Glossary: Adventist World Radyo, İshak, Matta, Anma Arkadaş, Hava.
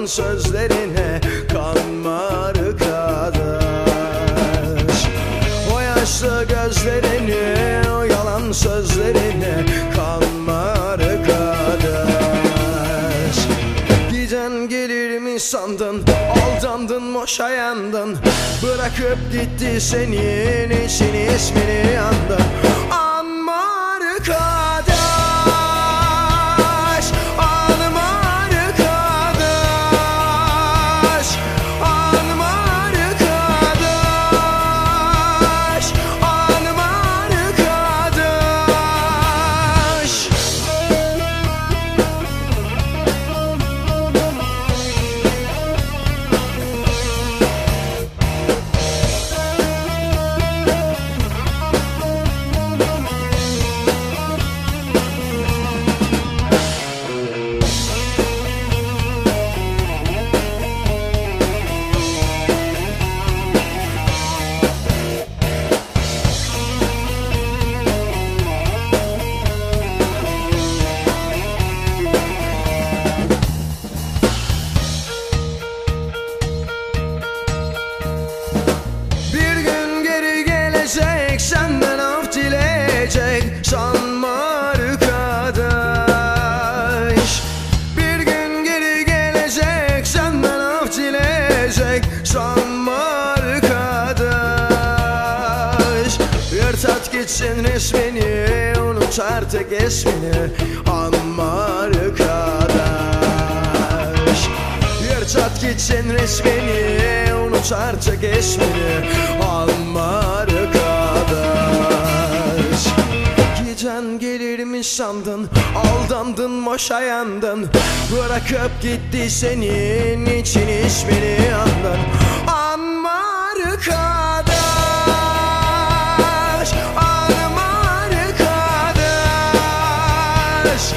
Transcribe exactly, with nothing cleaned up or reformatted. Yalan sözlerine kanma arkadaş. O yaşlı gözlerine, o yalan sözlerine kanma arkadaş. Giden gelir mi sandın, aldandın boşa yandın. Bırakıp gitti senin işini, ismini yandı. Anma arkadaş. Senden af dileyecek sanma arkadaş. Bir gün geri gelecek, senden af dileyecek sanma arkadaş. Yırtat gitsin resmini, unut artık ismini. Anma arkadaş. Yırtat gitsin resmini, unut artık ismini. Anma arkadaş. Giden gelir mi sandın, aldandın boşa yandın. Bırakıp gitti senin için ismini yandın. Anma arkadaş, anma arkadaş.